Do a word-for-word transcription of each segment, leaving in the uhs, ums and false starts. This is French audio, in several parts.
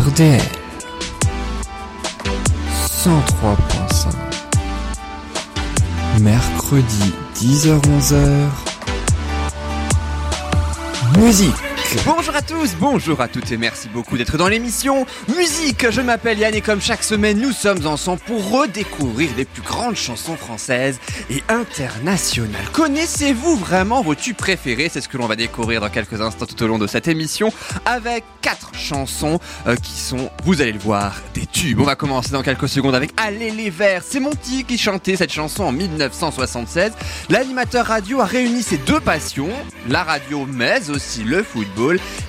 R D L cent trois virgule cinq, mercredi dix heures-onze heures, musique. Bonjour à tous, bonjour à toutes et merci beaucoup d'être dans l'émission Musique. Je m'appelle Yann et comme chaque semaine, nous sommes ensemble pour redécouvrir les plus grandes chansons françaises et internationales. Connaissez-vous vraiment vos tubes préférés? C'est ce que l'on va découvrir dans quelques instants tout au long de cette émission avec quatre chansons euh, qui sont, vous allez le voir, des tubes. On va commencer dans quelques secondes avec Allez les Verts. C'est Monty qui chantait cette chanson en dix-neuf cent soixante-seize. L'animateur radio a réuni ses deux passions, la radio mais aussi le football.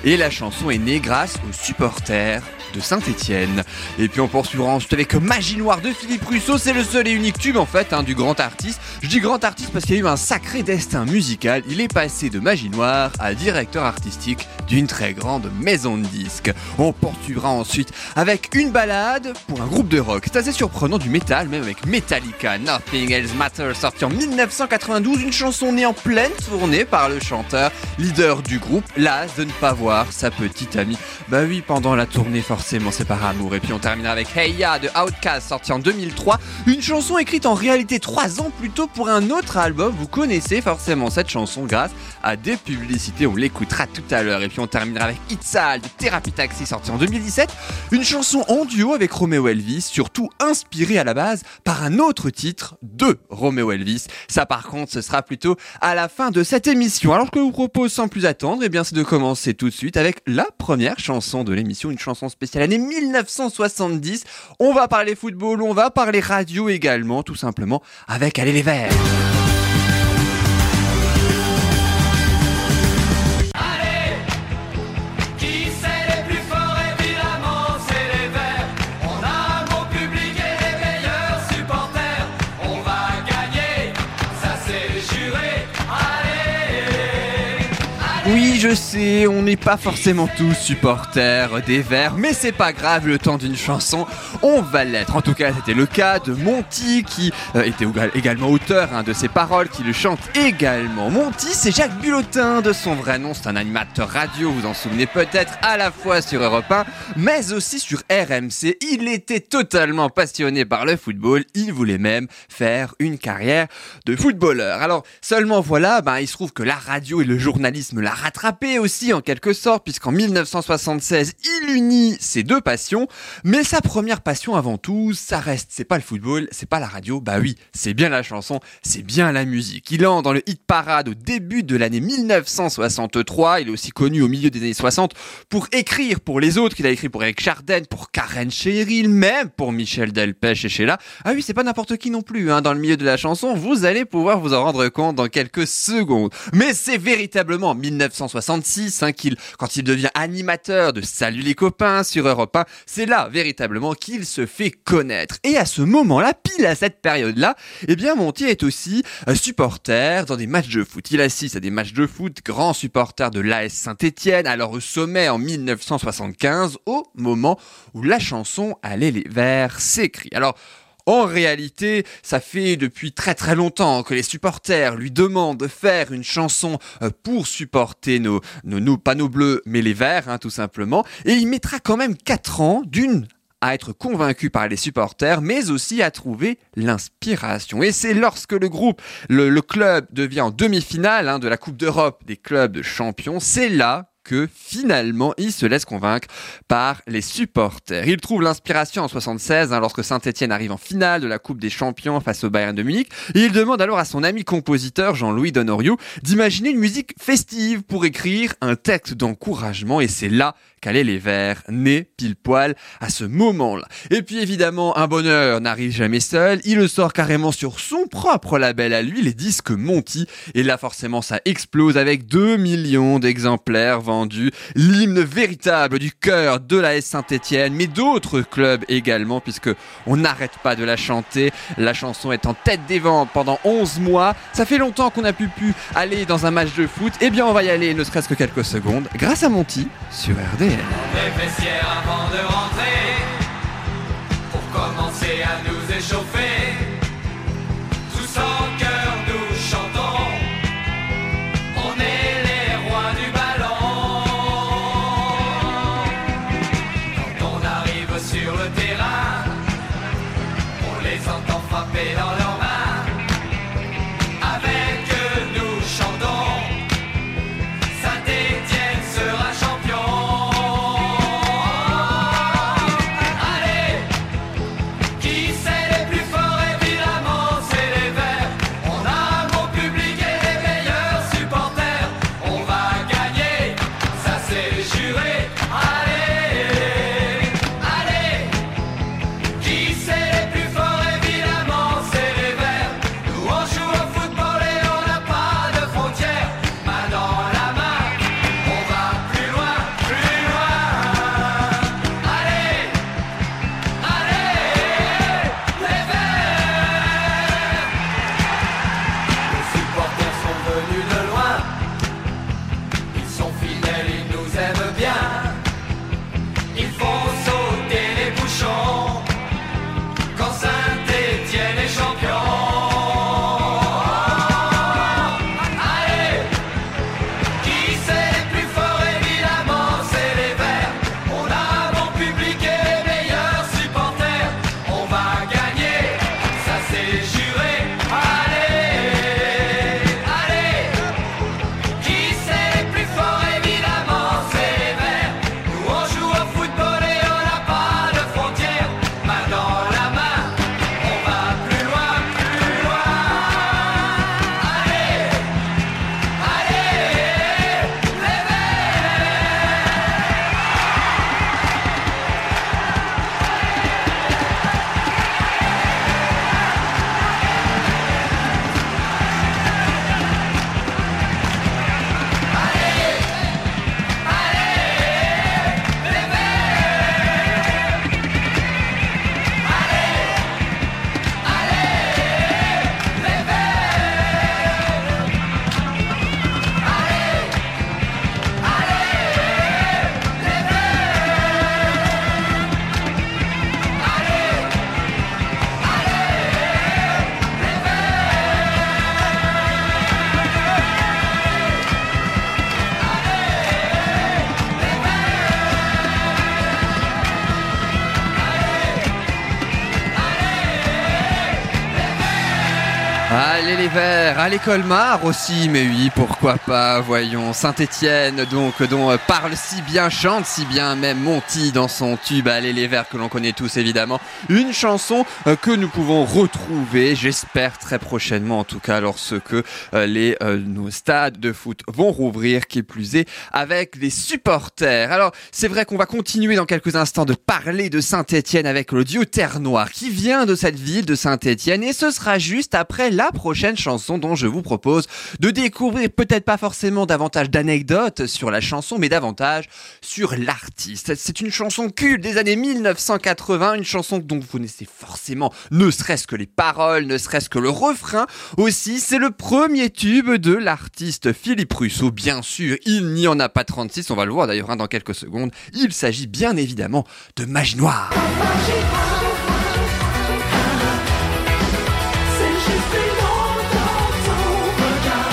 Et la chanson est née grâce aux supporters de Saint-Etienne. Et puis on poursuivra ensuite avec Magie Noire de Philippe Russo. C'est le seul et unique tube en fait hein, du grand artiste. Je dis grand artiste parce qu'il y a eu un sacré destin musical. Il est passé de Magie Noire à directeur artistique d'une très grande maison de disques. On poursuivra ensuite avec une balade pour un groupe de rock. C'est assez surprenant, du métal, même avec Metallica. Nothing Else Matters, sorti en dix-neuf cent quatre-vingt-douze. Une chanson née en pleine tournée par le chanteur, leader du groupe, las de ne pas voir sa petite amie. Bah oui, pendant la tournée forcément. Forcément, c'est par amour. Et puis on terminera avec Hey Ya de Outkast, sorti en deux mille trois. Une chanson écrite en réalité trois ans plus tôt pour un autre album. Vous connaissez forcément cette chanson grâce à des publicités. On l'écoutera tout à l'heure. Et puis on terminera avec Hit Sale de Thérapie Taxi, sorti en deux mille dix-sept. Une chanson en duo avec Roméo Elvis, surtout inspirée à la base par un autre titre de Roméo Elvis. Ça par contre, ce sera plutôt à la fin de cette émission. Alors ce que je vous propose sans plus attendre, eh bien, c'est de commencer tout de suite avec la première chanson de l'émission. Une chanson spéciale à l'année dix-neuf cent soixante-dix. On va parler football, on va parler radio également, tout simplement, avec Allez les Verts. Oui, je sais, on n'est pas forcément tous supporters des Verts, mais c'est pas grave, le temps d'une chanson, on va l'être. En tout cas, c'était le cas de Monty, qui euh, était également auteur hein, de ses paroles, qui le chante également. Monty, c'est Jacques Bulotin, de son vrai nom, c'est un animateur radio, vous en souvenez peut-être, à la fois sur Europe un, mais aussi sur R M C. Il était totalement passionné par le football, il voulait même faire une carrière de footballeur. Alors, seulement voilà, ben, il se trouve que la radio et le journalisme, la rattrapé aussi en quelque sorte, puisqu'en dix-neuf cent soixante-seize, il unit ses deux passions, mais sa première passion avant tout, ça reste, c'est pas le football, c'est pas la radio, bah oui, c'est bien la chanson, c'est bien la musique. Il entre dans le hit parade au début de l'année dix-neuf cent soixante-trois, il est aussi connu au milieu des années soixante pour écrire pour les autres, qu'il a écrit pour Eric Chardin, pour Karen Cheryl, même pour Michel Delpech et Sheila. Ah oui, c'est pas n'importe qui non plus, hein, dans le milieu de la chanson, vous allez pouvoir vous en rendre compte dans quelques secondes. Mais c'est véritablement dix-neuf cent soixante-six, hein, qu'il, quand il devient animateur de Salut les copains sur Europe un, c'est là véritablement qu'il se fait connaître. Et à ce moment-là, pile à cette période-là, eh bien Monty est aussi euh, supporter dans des matchs de foot. Il assiste à des matchs de foot, grand supporter de l'A S Saint-Etienne, alors au sommet en dix-neuf cent soixante-quinze, au moment où la chanson Allez les Verts s'écrit. Alors, en réalité, ça fait depuis très très longtemps que les supporters lui demandent de faire une chanson pour supporter nos, nos, nos panneaux bleus, mais les verts, hein, tout simplement. Et il mettra quand même quatre ans d'une à être convaincu par les supporters, mais aussi à trouver l'inspiration. Et c'est lorsque le groupe, le, le club devient en demi-finale hein, de la Coupe d'Europe des clubs de champions, c'est là que finalement il se laisse convaincre par les supporters. Il trouve l'inspiration en soixante-seize hein, lorsque Saint-Etienne arrive en finale de la Coupe des Champions face au Bayern de Munich, et il demande alors à son ami compositeur Jean-Louis Donoriou d'imaginer une musique festive pour écrire un texte d'encouragement, et c'est là qu'Allez les Verts naît pile poil à ce moment-là. Et puis évidemment, un bonheur n'arrive jamais seul, il le sort carrément sur son propre label à lui, les disques Monty, et là forcément ça explose avec deux millions d'exemplaires vendus. L'hymne véritable du cœur de l'A S Saint-Etienne, mais d'autres clubs également, puisque on n'arrête pas de la chanter. La chanson est en tête des ventes pendant onze mois. Ça fait longtemps qu'on n'a plus pu aller dans un match de foot. Eh bien, on va y aller, ne serait-ce que quelques secondes, grâce à Monty sur R D L. Les fessières avant de rentrer, pour commencer à nous échauffer. Tous en cœur, nous chantons. On est du ballon. Quand on a frappés dans leurs mains. Avec eux nous chantons, Saint-Etienne sera champion. Allez, qui c'est les plus forts? Évidemment c'est les Verts. On a un bon public et les meilleurs supporters. On va gagner, ça c'est juré. Allez, allez, qui c'est les plus forts? Évidemment c'est les Verts. Nous on joue au football et on n'a pas de frontières. Main dans la main, on va plus loin, plus loin. Allez, allez, les Verts. Les supporters sont venus de loin, ils sont fidèles, ils nous aiment bien. Ils font sauter les bouchons quand Saint-Etienne est champion. Allez, qui c'est les plus forts? Évidemment c'est les Verts. On a un bon public et les meilleurs supporters. On va gagner, ça c'est juré. Allez, allez, qui c'est les plus forts? Évidemment c'est les Verts. Nous on joue au football et on n'a pas de frontières. Main dans la main, on va plus loin, plus loin. Allez, allez, les Verts. Allez les Verts, allez Colmar aussi, mais oui, pourquoi pas, voyons. Saint-Etienne donc, dont euh, parle si bien, chante si bien, même Monty dans son tube Allez les Verts que l'on connaît tous évidemment. Une chanson euh, que nous pouvons retrouver, j'espère très prochainement en tout cas, lorsque euh, les euh, nos stades de foot vont rouvrir, qui plus est, avec les supporters. Alors c'est vrai qu'on va continuer dans quelques instants de parler de Saint-Etienne avec le duo Terrenoire qui vient de cette ville de Saint-Etienne, et ce sera juste après la prochaine chanson dont je vous propose de découvrir peut-être pas forcément davantage d'anecdotes sur la chanson, mais davantage sur l'artiste. C'est une chanson culte des années mille neuf cent quatre-vingts, une chanson dont vous connaissez forcément, ne serait-ce que les paroles, ne serait-ce que le refrain aussi. C'est le premier tube de l'artiste Philippe Russo, bien sûr, il n'y en a pas trente-six, on va le voir d'ailleurs hein, dans quelques secondes. Il s'agit bien évidemment de Magie Noire. C'est juste une onde dans ton regard,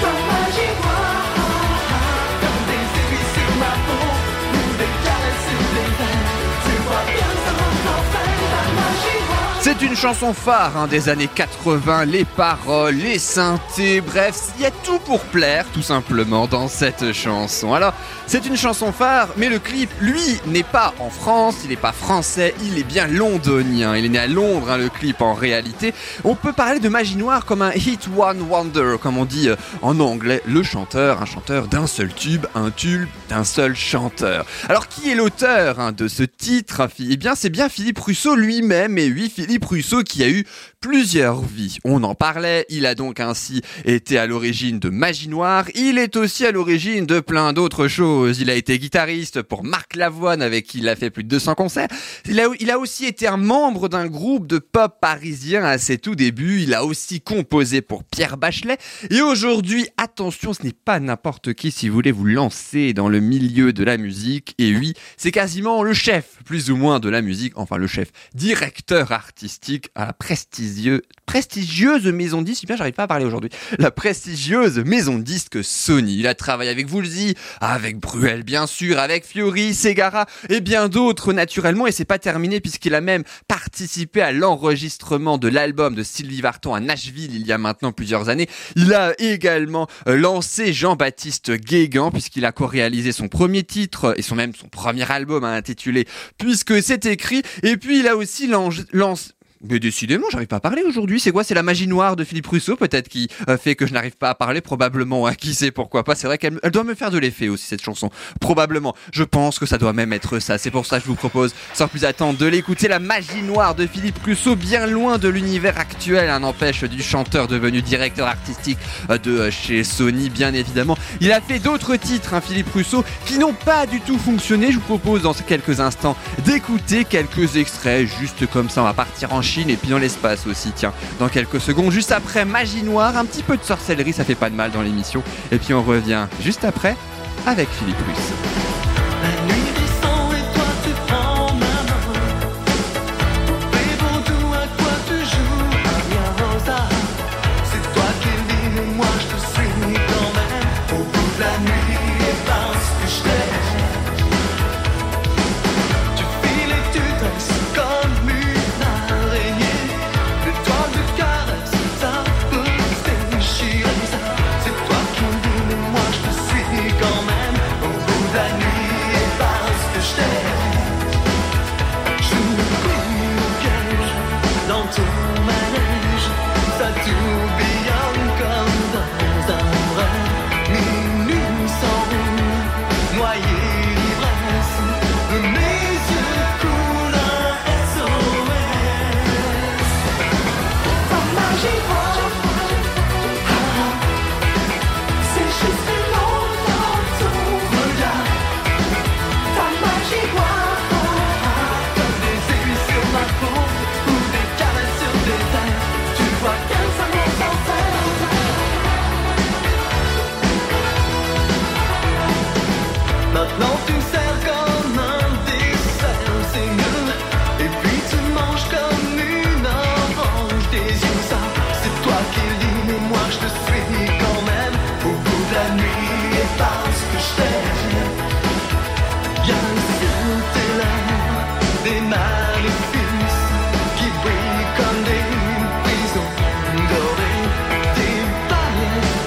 ta magie noire. Comme des aiguilles sur ma peau, nous des caresses sur les verres. Tu vois bien ce qu'on en fait, ta magie noire. C'est une chanson phare hein, des années quatre-vingts, les paroles, les synthés, bref, il y a tout pour plaire, tout simplement, dans cette chanson. Alors, c'est une chanson phare, mais le clip, lui, n'est pas en France, il n'est pas français, il est bien londonien. Il est né à Londres, hein, le clip, en réalité. On peut parler de Magie Noire comme un hit one wonder, comme on dit euh, en anglais, le chanteur, un chanteur d'un seul tube, un tube d'un seul chanteur. Alors, qui est l'auteur hein, de ce titre? Eh bien, c'est bien Philippe Russo lui-même, et oui, Philippe Russo qui a eu plusieurs vies. On en parlait, il a donc ainsi été à l'origine de Magie Noire, il est aussi à l'origine de plein d'autres choses. Il a été guitariste pour Marc Lavoine, avec qui il a fait plus de deux cents concerts. Il a, il a aussi été un membre d'un groupe de pop parisien à ses tout débuts. Il a aussi composé pour Pierre Bachelet. Et aujourd'hui, attention, ce n'est pas n'importe qui si vous voulez vous lancer dans le milieu de la musique. Et oui, c'est quasiment le chef, plus ou moins, de la musique. Enfin, le chef, directeur artistique. artistique à la prestigieuse, prestigieuse maison de disque. Bien, j'arrive pas à parler aujourd'hui. La prestigieuse maison de disque Sony. Il a travaillé avec Woolsey, avec Bruel bien sûr, avec Fiori, Segarra et bien d'autres naturellement. Et c'est pas terminé puisqu'il a même participé à l'enregistrement de l'album de Sylvie Vartan à Nashville il y a maintenant plusieurs années. Il a également lancé Jean-Baptiste Guégan puisqu'il a co-réalisé son premier titre et son même son premier album hein, intitulé Puisque c'est écrit. Et puis il a aussi lancé... Mais décidément, j'arrive pas à parler aujourd'hui. C'est quoi? C'est la magie noire de Philippe Russo, peut-être, qui euh, fait que je n'arrive pas à parler, probablement. Hein, qui sait, pourquoi pas. C'est vrai qu'elle elle doit me faire de l'effet aussi, cette chanson. Probablement. Je pense que ça doit même être ça. C'est pour ça que je vous propose, sans plus attendre, de l'écouter. La magie noire de Philippe Russo, bien loin de l'univers actuel, hein, n'empêche, du chanteur devenu directeur artistique euh, de euh, chez Sony, bien évidemment. Il a fait d'autres titres, hein, Philippe Russo, qui n'ont pas du tout fonctionné. Je vous propose, dans quelques instants, d'écouter quelques extraits, juste comme ça. On va partir en Chine et puis dans l'espace aussi, tiens, dans quelques secondes, juste après Magie Noire, un petit peu de sorcellerie, ça fait pas de mal dans l'émission, et puis on revient juste après avec Philippe Russo.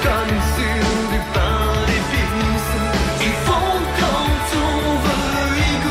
Comme sur du pain d'épices, ils font quand on veut, ils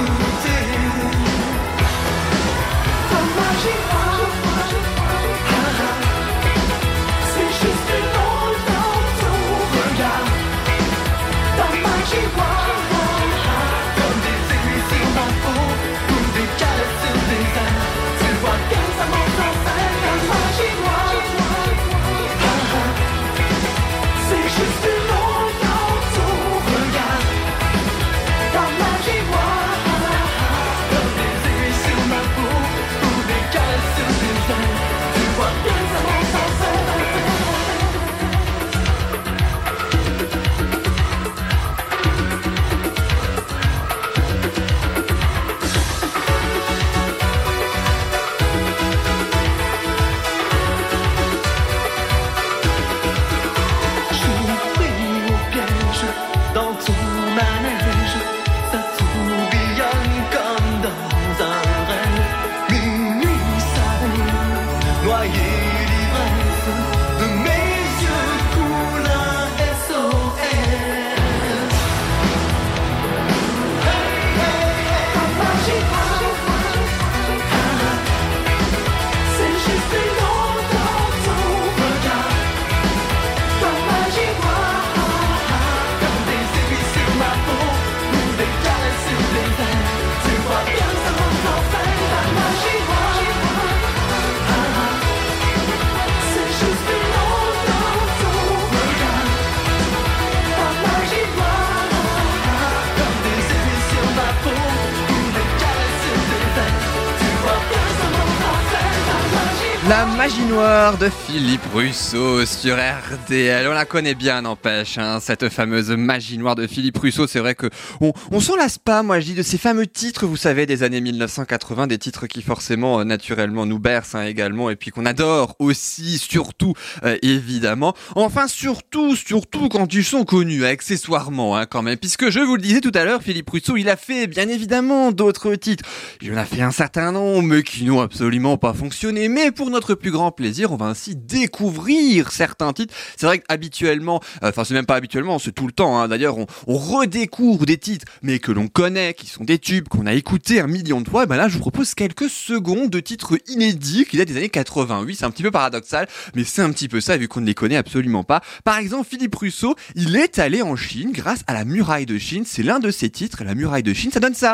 La Magie Noire de Philippe Russo sur R T L. On la connaît bien, n'empêche, hein, cette fameuse Magie Noire de Philippe Russo. C'est vrai que on, on s'en lasse pas, moi je dis, de ces fameux titres, vous savez, des années mille neuf cent quatre-vingts, des titres qui forcément, euh, naturellement, nous bercent, hein, également, et puis qu'on adore aussi, surtout, euh, évidemment. Enfin, surtout, surtout quand ils sont connus, accessoirement, hein, quand même. Puisque je vous le disais tout à l'heure, Philippe Russo, il a fait, bien évidemment, d'autres titres. Il en a fait un certain nombre, mais qui n'ont absolument pas fonctionné. Mais pour notre plus grand plaisir, on va ainsi découvrir certains titres. C'est vrai qu'habituellement, enfin euh, c'est même pas habituellement, c'est tout le temps, hein, d'ailleurs on, on redécouvre des titres mais que l'on connaît, qui sont des tubes, qu'on a écouté un million de fois. Et ben là je vous propose quelques secondes de titres inédits qui datent des années quatre-vingt-huit, c'est un petit peu paradoxal, mais c'est un petit peu ça vu qu'on ne les connaît absolument pas. Par exemple, Philippe Russo, il est allé en Chine grâce à la muraille de Chine, c'est l'un de ses titres, la muraille de Chine, ça donne ça.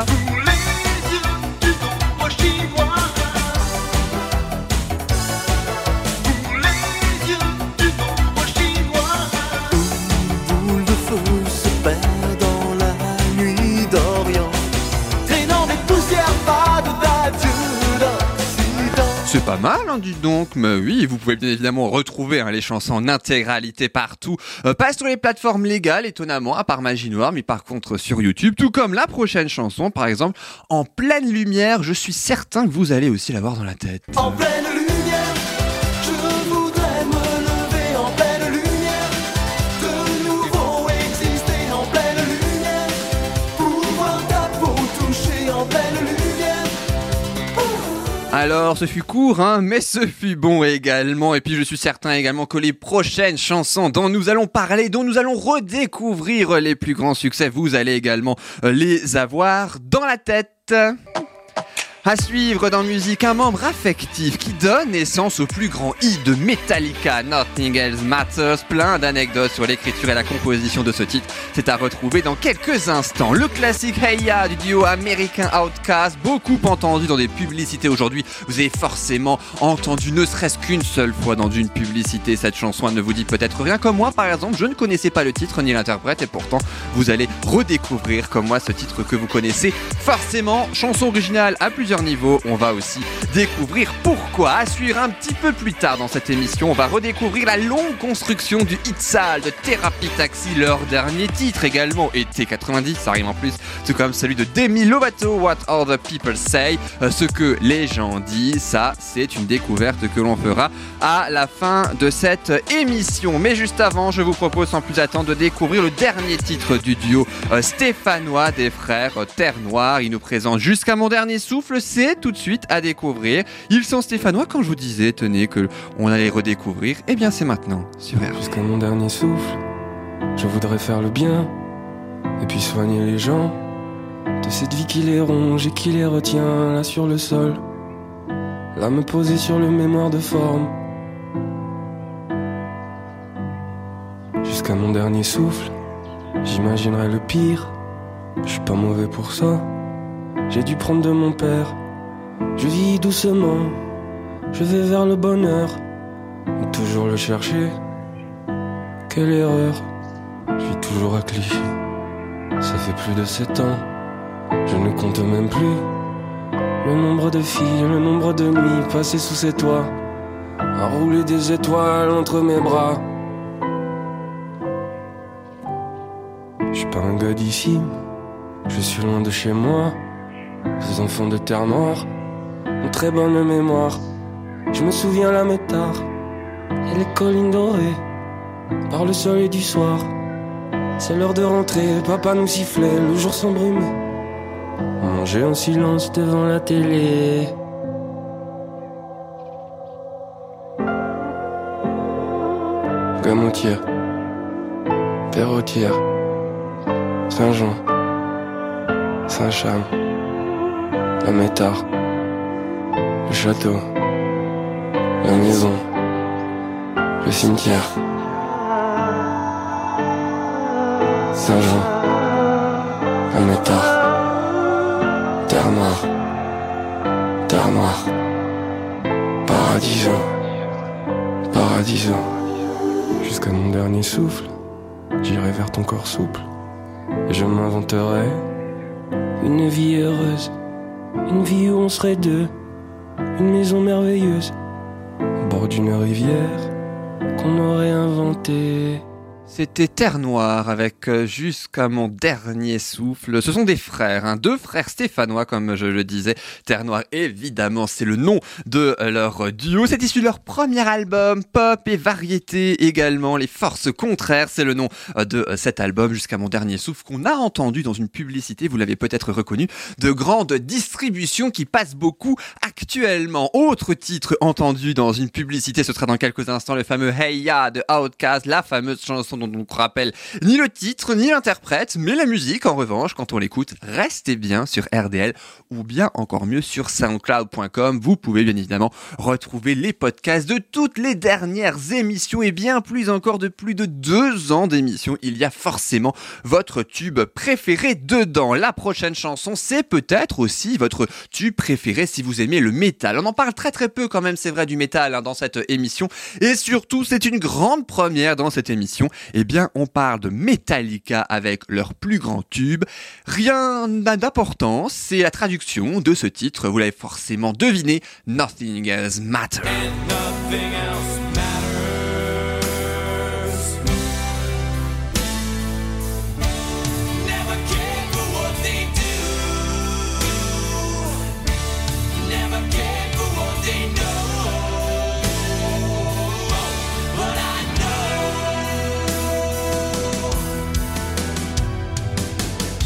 C'est pas mal, hein, dis donc, mais oui, vous pouvez bien évidemment retrouver, hein, les chansons en intégralité partout, euh, pas sur les plateformes légales, étonnamment, à part Magie Noire, mais par contre sur YouTube, tout comme la prochaine chanson, par exemple, En pleine lumière, je suis certain que vous allez aussi l'avoir dans la tête. En pleine lumière, je voudrais me lever, en pleine lumière, de nouveau exister, en pleine lumière, pour voir ta peau toucher, en pleine lumière. Alors, ce fut court, hein, mais ce fut bon également. Et puis, je suis certain également que les prochaines chansons dont nous allons parler, dont nous allons redécouvrir les plus grands succès, vous allez également les avoir dans la tête. À suivre dans Musique, un membre affectif qui donne naissance au plus grand hit de Metallica, Nothing Else Matters. Plein d'anecdotes sur l'écriture et la composition de ce titre. C'est à retrouver dans quelques instants. Le classique Hey Ya du duo américain Outkast, beaucoup entendu dans des publicités aujourd'hui. Vous avez forcément entendu, ne serait-ce qu'une seule fois dans une publicité, cette chanson. Elle ne vous dit peut-être rien, comme moi par exemple. Je ne connaissais pas le titre ni l'interprète et pourtant vous allez redécouvrir comme moi ce titre que vous connaissez forcément. Chanson originale à plusieurs niveau, on va aussi découvrir pourquoi. À suivre un petit peu plus tard dans cette émission, on va redécouvrir la longue construction du Hit Sale de Thérapie Taxi, leur dernier titre également, Été quatre-vingt-dix, ça rime en plus, tout comme celui de Demi Lovato, What Other People Say, euh, ce que les gens disent. Ça, c'est une découverte que l'on fera à la fin de cette émission. Mais juste avant, je vous propose sans plus attendre de découvrir le dernier titre du duo euh, stéphanois des frères euh, Terrenoire. Ils nous présentent Jusqu'à mon dernier souffle. C'est tout de suite à découvrir. Ils sont stéphanois, quand je vous disais, tenez, que on allait redécouvrir. Eh bien, c'est maintenant sur R M C. Jusqu'à mon dernier souffle, je voudrais faire le bien et puis soigner les gens de cette vie qui les ronge et qui les retient là sur le sol, là me poser sur le mémoire de forme. Jusqu'à mon dernier souffle, j'imaginerai le pire. Je suis pas mauvais pour ça. J'ai dû prendre de mon père. Je vis doucement, je vais vers le bonheur, toujours le chercher. Quelle erreur, je vis toujours à Clichy. Ça fait plus de sept ans, je ne compte même plus le nombre de filles, le nombre de nuits passées sous ces toits, à rouler des étoiles entre mes bras. Je suis pas un gars d'ici, je suis loin de chez moi. Les enfants de Terrenoire ont très bonne mémoire. Je me souviens la métard et les collines dorées par le soleil du soir. C'est l'heure de rentrer, papa nous sifflait, le jour s'embrume. On mangeait en silence devant la télé. Gamotière, Perrotière, Saint-Jean, Saint-Charles, la métard, le château, la maison, le cimetière, Saint-Jean, la métard, terre noire, terre noire, paradiso, paradiso. Jusqu'à mon dernier souffle, j'irai vers ton corps souple et je m'inventerai une vie heureuse. Une vie où on serait deux, une maison merveilleuse, bord d'une rivière qu'on aurait inventée. C'était Terrenoire avec Jusqu'à mon dernier souffle. Ce sont des frères, hein, deux frères stéphanois, comme je le disais. Terrenoire, évidemment, c'est le nom de leur duo. C'est issu de leur premier album, pop et variété également. Les forces contraires, c'est le nom de cet album, Jusqu'à mon dernier souffle, qu'on a entendu dans une publicité, vous l'avez peut-être reconnu, de grande distribution qui passe beaucoup actuellement. Autre titre entendu dans une publicité, ce sera dans quelques instants, le fameux Hey Ya de Outkast, la fameuse chanson dont on ne rappelle ni le titre ni l'interprète, mais la musique en revanche quand on l'écoute restez bien sur R D L ou bien encore mieux sur soundcloud point com. Vous pouvez bien évidemment retrouver les podcasts de toutes les dernières émissions et bien plus encore de plus de deux ans d'émissions. Il y a forcément votre tube préféré dedans. La prochaine chanson c'est peut-être aussi votre tube préféré si vous aimez le métal. On en parle très très peu quand même, c'est vrai, du métal hein, dans cette émission et surtout c'est une grande première dans cette émission. Eh bien, on parle de Metallica avec leur plus grand tube. Rien d'important, c'est la traduction de ce titre. Vous l'avez forcément deviné, Nothing Else Matters. And nothing else matters. Never care for what they do. Never care for what they know.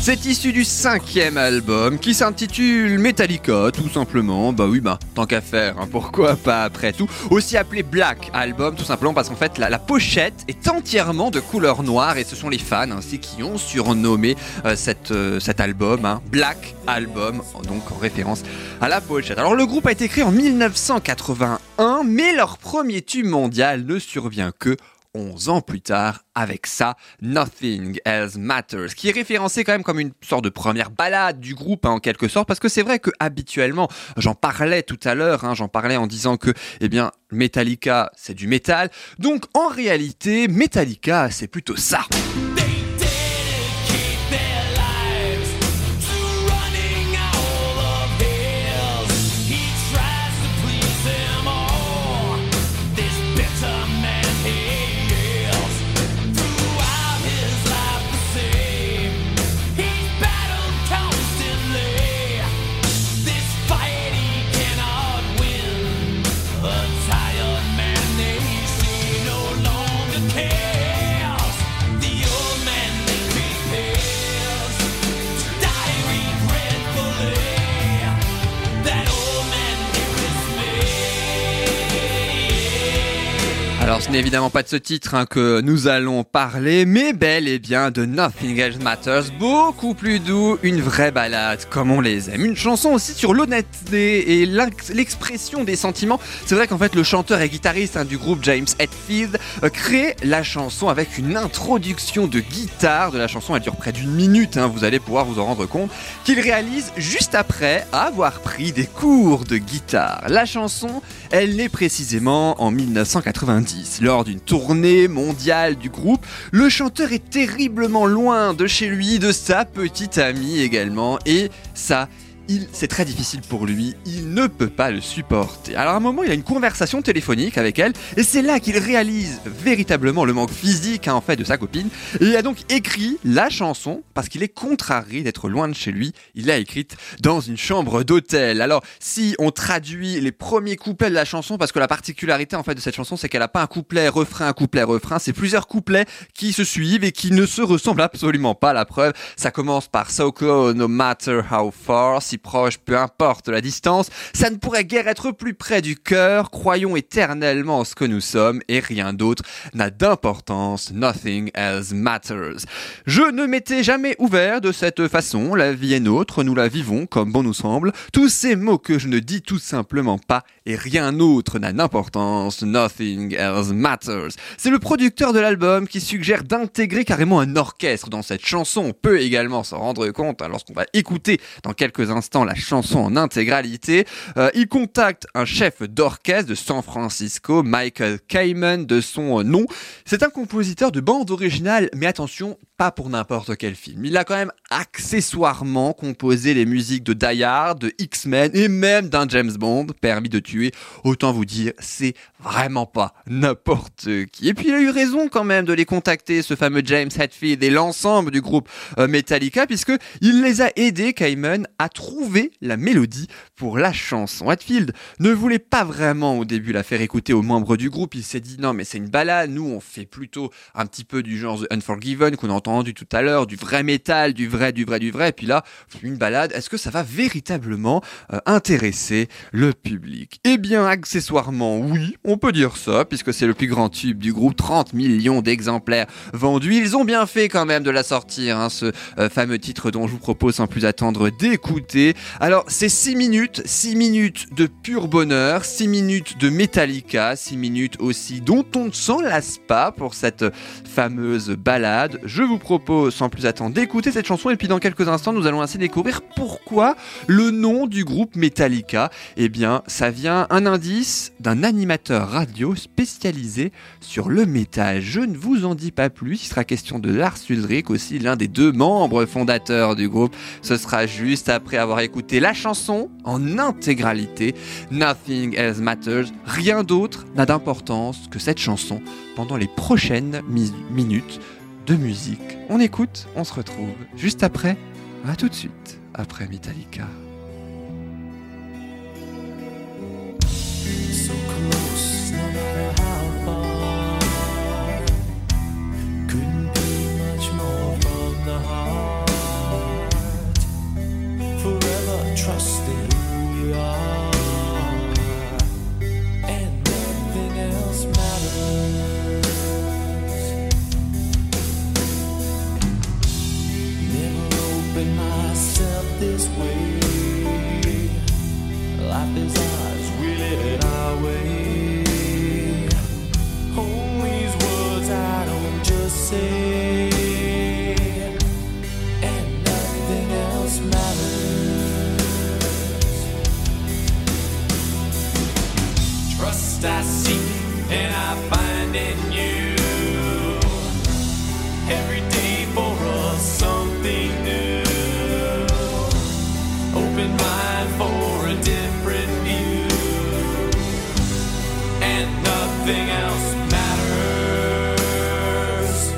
C'est issu du cinquième album qui s'intitule Metallica, tout simplement. Bah oui, bah tant qu'à faire, hein, pourquoi pas après tout. Aussi appelé Black Album, tout simplement parce qu'en fait la, la pochette est entièrement de couleur noire et ce sont les fans ainsi qui ont surnommé euh, cette, euh, cet album hein, Black Album, donc en référence à la pochette. Alors le groupe a été créé en dix-neuf cent quatre-vingt-un, mais leur premier tube mondial ne survient que onze ans plus tard avec ça, Nothing Else Matters, qui est référencé quand même comme une sorte de première balade du groupe hein, en quelque sorte, parce que c'est vrai que habituellement, j'en parlais tout à l'heure, hein, j'en parlais en disant que, eh bien, Metallica, c'est du métal, donc en réalité, Metallica, c'est plutôt ça. Alors ce n'est évidemment pas de ce titre hein, que nous allons parler, mais bel et bien de Nothing Else Matters, beaucoup plus doux, une vraie balade comme on les aime. Une chanson aussi sur l'honnêteté et l'expression des sentiments. C'est vrai qu'en fait le chanteur et guitariste hein, du groupe James Hetfield euh, crée la chanson avec une introduction de guitare de la chanson, elle dure près d'une minute, hein, vous allez pouvoir vous en rendre compte, qu'il réalise juste après avoir pris des cours de guitare. La chanson, elle naît précisément en dix-neuf cent quatre-vingt-dix. Lors d'une tournée mondiale du groupe, le chanteur est terriblement loin de chez lui, de sa petite amie également, et ça, il, c'est très difficile pour lui, il ne peut pas le supporter. Alors à un moment, il a une conversation téléphonique avec elle, et c'est là qu'il réalise véritablement le manque physique hein, en fait de sa copine, et il a donc écrit la chanson, parce qu'il est contrarié d'être loin de chez lui, il l'a écrite dans une chambre d'hôtel. Alors si on traduit les premiers couplets de la chanson, parce que la particularité en fait de cette chanson, c'est qu'elle n'a pas un couplet, refrain, couplet, refrain, c'est plusieurs couplets qui se suivent et qui ne se ressemblent absolument pas, la preuve, ça commence par « So close, no matter how far », proche, peu importe la distance, ça ne pourrait guère être plus près du cœur, croyons éternellement en ce que nous sommes et rien d'autre n'a d'importance, nothing else matters. Je ne m'étais jamais ouvert de cette façon, la vie est nôtre, nous la vivons comme bon nous semble, tous ces mots que je ne dis tout simplement pas et rien d'autre n'a d'importance, nothing else matters. C'est le producteur de l'album qui suggère d'intégrer carrément un orchestre dans cette chanson, on peut également s'en rendre compte hein, lorsqu'on va écouter dans quelques instants la chanson en intégralité. Euh, il contacte un chef d'orchestre de San Francisco, Michael Kamen de son nom. C'est un compositeur de bande originale, mais attention, pas pour n'importe quel film. Il a quand même accessoirement composé les musiques de Die Hard, de X-Men et même d'un James Bond, Permis de tuer. Autant vous dire, c'est vraiment pas n'importe qui. Et puis il a eu raison quand même de les contacter, ce fameux James Hetfield et l'ensemble du groupe Metallica, puisqu'il les a aidés, Kamen, à trouver la mélodie pour la chanson. Hetfield ne voulait pas vraiment au début la faire écouter aux membres du groupe. Il s'est dit non mais c'est une balade, nous on fait plutôt un petit peu du genre The Unforgiven qu'on a entendu tout à l'heure, du vrai métal, du vrai, du vrai, du vrai, et puis là, une balade, est-ce que ça va véritablement euh, intéresser le public? Eh bien, accessoirement, oui, on peut dire ça, puisque c'est le plus grand tube du groupe, trente millions d'exemplaires vendus. Ils ont bien fait quand même de la sortir, hein, ce euh, fameux titre dont je vous propose sans plus attendre d'écouter. Alors, c'est six minutes, six minutes de pur bonheur, six minutes de Metallica, six minutes aussi dont on ne s'en lasse pas pour cette fameuse balade. Je vous propose sans plus attendre d'écouter cette chanson et puis dans quelques instants nous allons ainsi découvrir pourquoi le nom du groupe Metallica. Eh bien ça vient un indice d'un animateur radio spécialisé sur le métal. Je ne vous en dis pas plus, il sera question de Lars Ulrich, aussi l'un des deux membres fondateurs du groupe. Ce sera juste après avoir écouté la chanson en intégralité, Nothing Else Matters, rien d'autre n'a d'importance que cette chanson pendant les prochaines mi- minutes de musique. On écoute, on se retrouve juste après, à tout de suite, après Metallica. So close, no matter how far, couldn't be much more from the heart, forever trusting who we are, and nothing else matters. Myself this way, life is ours, we live it our way. All these words I don't just say, and nothing else matters. Trust I seek and I find in you, every day for us something new. Open mind for a different view, and nothing else matters.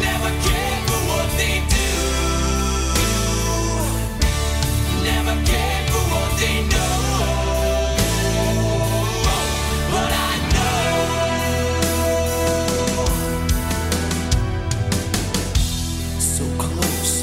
Never care for what they do, never care for what they know, but I know so close.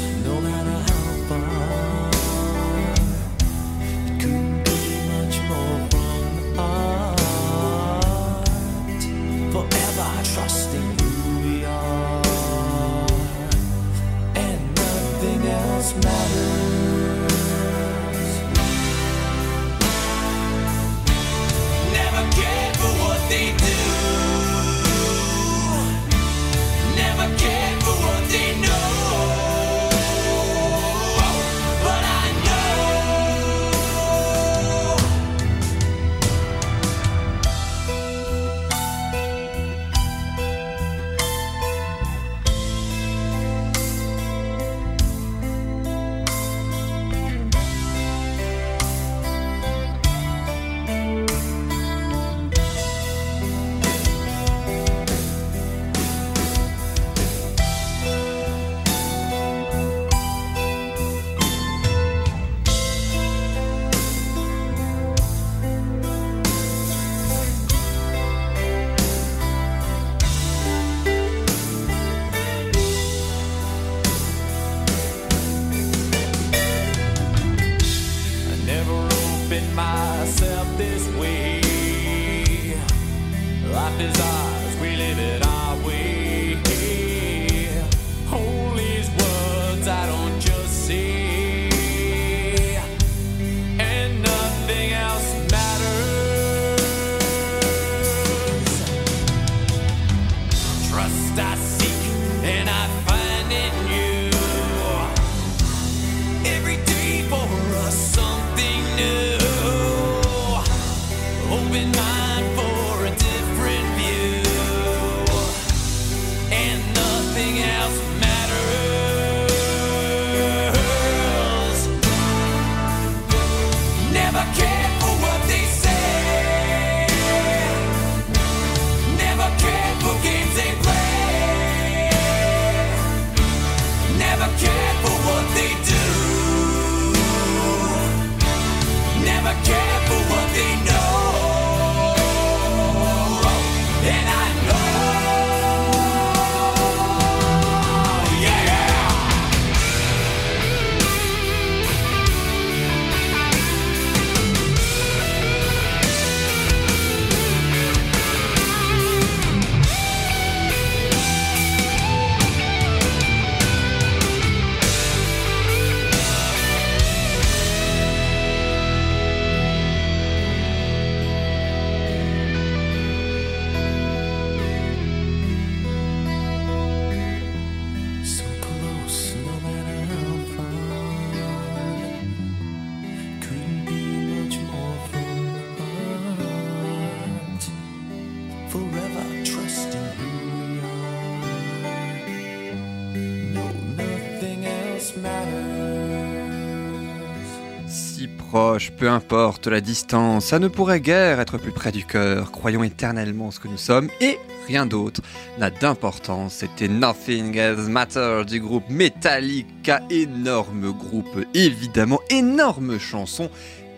Peu importe la distance, ça ne pourrait guère être plus près du cœur. Croyons éternellement ce que nous sommes et rien d'autre n'a d'importance. C'était Nothing Else Matters du groupe Metallica, énorme groupe, évidemment, énorme chanson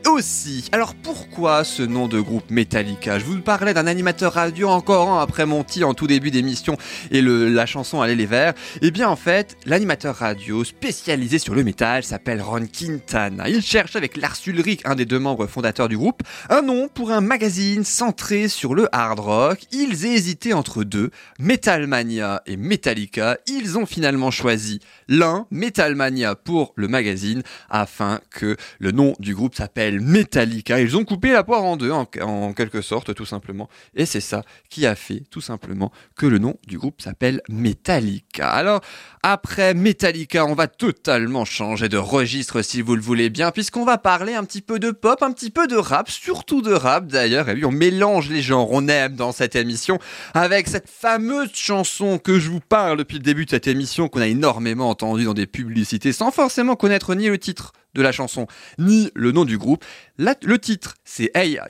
aussi. Alors pourquoi ce nom de groupe Metallica ? Je vous parlais d'un animateur radio encore un après Monty en tout début d'émission et le, la chanson Allez les Verts. Eh bien en fait, l'animateur radio spécialisé sur le métal s'appelle Ron Quintana. Il cherche avec Lars Ulrich, un des deux membres fondateurs du groupe, un nom pour un magazine centré sur le hard rock. Ils hésitaient entre deux, Metalmania et Metallica. Ils ont finalement choisi l'un, Metalmania, pour le magazine afin que le nom du groupe s'appelle Metallica. Ils ont coupé la poire en deux en, en quelque sorte, tout simplement, et c'est ça qui a fait tout simplement que le nom du groupe s'appelle Metallica. Alors après Metallica, on va totalement changer de registre si vous le voulez bien, puisqu'on va parler un petit peu de pop, un petit peu de rap, surtout de rap d'ailleurs, et oui, on mélange les genres, on aime dans cette émission, avec cette fameuse chanson que je vous parle depuis le début de cette émission, qu'on a énormément entendue dans des publicités sans forcément connaître ni le titre de la chanson, ni le nom du groupe. La, le titre, c'est Hey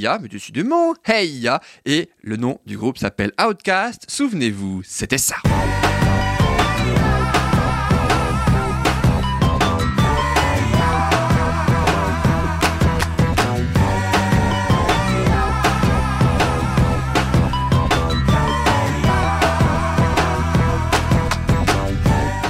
Ya, mais décidément, Hey Ya, et le nom du groupe s'appelle Outkast. Souvenez-vous, c'était ça.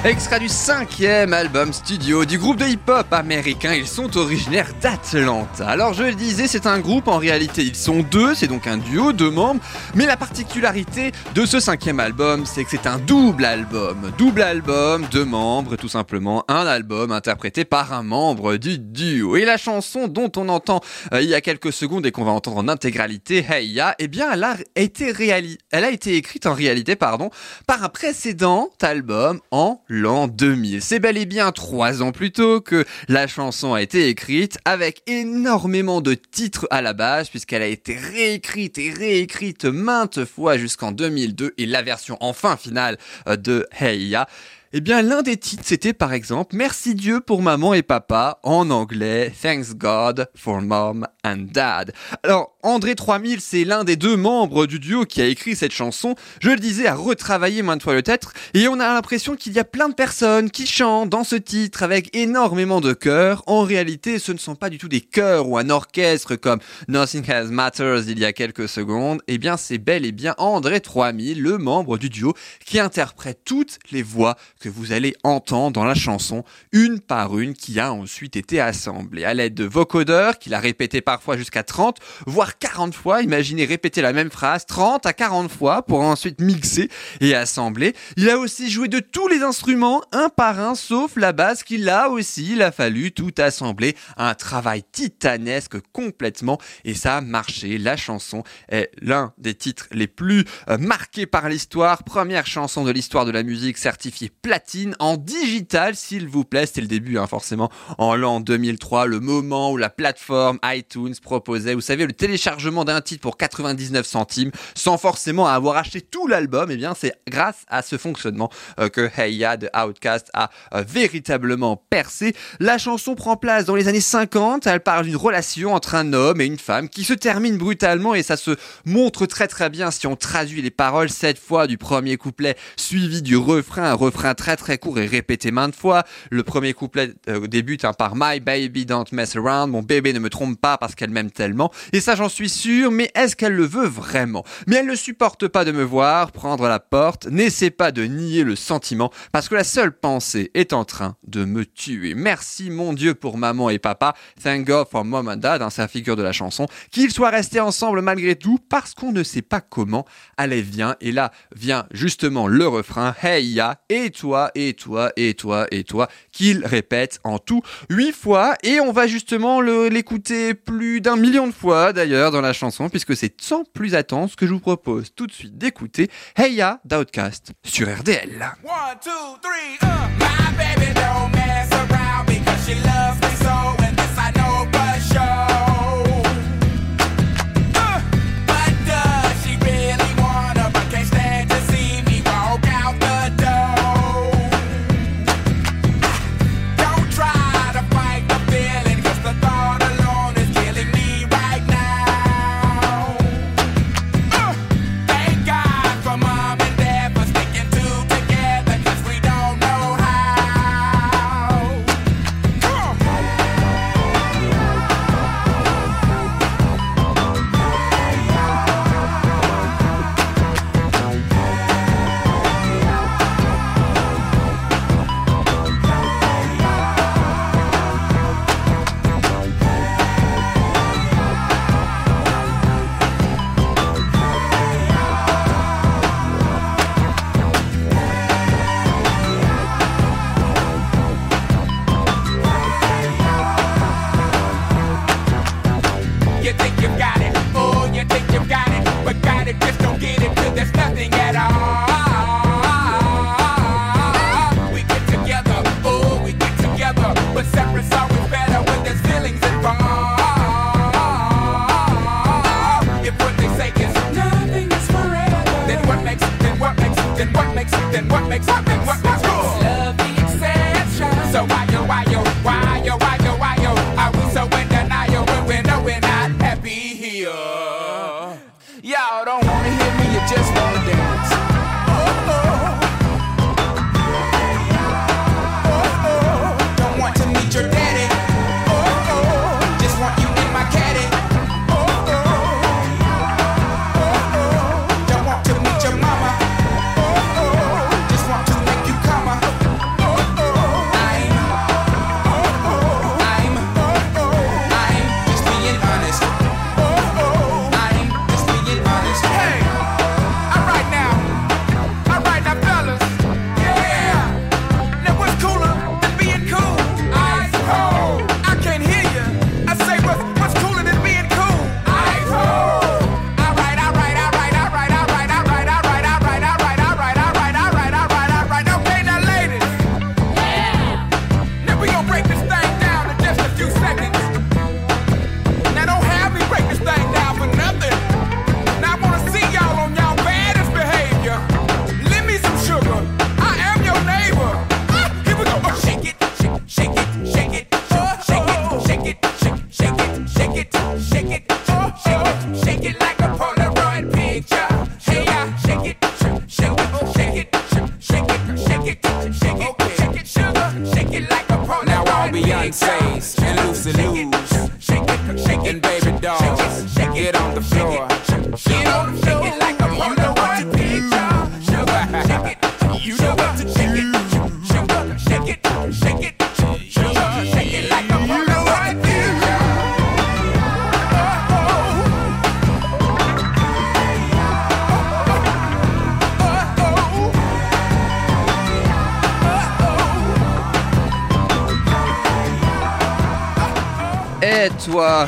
Extrait du cinquième album studio du groupe de hip-hop américain, ils sont originaires d'Atlanta. Alors je le disais, c'est un groupe, en réalité ils sont deux, c'est donc un duo, deux membres, mais la particularité de ce cinquième album, c'est que c'est un double album. Double album, deux membres, tout simplement un album interprété par un membre du duo. Et la chanson dont on entend euh, il y a quelques secondes et qu'on va entendre en intégralité, Hey Ya, eh bien elle a été, réali- elle a été écrite en réalité pardon, par un précédent album en l'an deux mille. C'est bel et bien trois ans plus tôt que la chanson a été écrite, avec énormément de titres à la base, puisqu'elle a été réécrite et réécrite maintes fois jusqu'en deux mille deux, et la version enfin finale de Hey Ya. Eh bien, l'un des titres, c'était par exemple « Merci Dieu pour maman et papa » en anglais « Thanks God for mom and dad ». Alors, André trois mille, c'est l'un des deux membres du duo qui a écrit cette chanson. Je le disais, à retravailler maintes fois le titre, et on a l'impression qu'il y a plein de personnes qui chantent dans ce titre avec énormément de chœurs. En réalité, ce ne sont pas du tout des chœurs ou un orchestre comme « Nothing Else Matters » il y a quelques secondes. Eh bien, c'est bel et bien André trois mille, le membre du duo, qui interprète toutes les voix que vous allez entendre dans la chanson, une par une, qui a ensuite été assemblée à l'aide de vocodeurs qu'il a répété parfois jusqu'à trente, voire quarante fois. Imaginez répéter la même phrase trente à quarante fois pour ensuite mixer et assembler. Il a aussi joué de tous les instruments, un par un, sauf la basse, qui là aussi, il a fallu tout assembler. Un travail titanesque complètement, et ça a marché. La chanson est l'un des titres les plus euh, marqués par l'histoire. Première chanson de l'histoire de la musique certifiée platine en digital, s'il vous plaît. C'était le début, hein, forcément, en l'an deux mille trois, le moment où la plateforme iTunes proposait, vous savez, le téléchargement d'un titre pour quatre-vingt-dix-neuf centimes sans forcément avoir acheté tout l'album. Eh bien, c'est grâce à ce fonctionnement euh, que Hey Ya de Outkast a euh, véritablement percé. La chanson prend place dans les années cinquante. Elle parle d'une relation entre un homme et une femme qui se termine brutalement, et ça se montre très très bien si on traduit les paroles cette fois du premier couplet suivi du refrain, un refrain très très court et répété maintes fois. Le premier couplet euh, débute hein, par My baby don't mess around, mon bébé ne me trompe pas parce qu'elle m'aime tellement. Et ça j'en suis sûr, mais est-ce qu'elle le veut vraiment? Mais elle ne supporte pas de me voir prendre la porte, n'essaie pas de nier le sentiment parce que la seule pensée est en train de me tuer. Merci mon Dieu pour maman et papa, thank God for mom and dad, hein, c'est la figure de la chanson. Qu'ils soient restés ensemble malgré tout parce qu'on ne sait pas comment, allez vient et là vient justement le refrain Hey ya, et toi, et toi, et toi, et toi, qu'il répète en tout huit fois et on va justement le, l'écouter plus d'un million de fois d'ailleurs dans la chanson puisque c'est sans plus attendre ce que je vous propose tout de suite d'écouter Hey ya d'Outkast sur R D L. one, two, three, uh. My baby don't mess around because she loves me so and this I know for sure.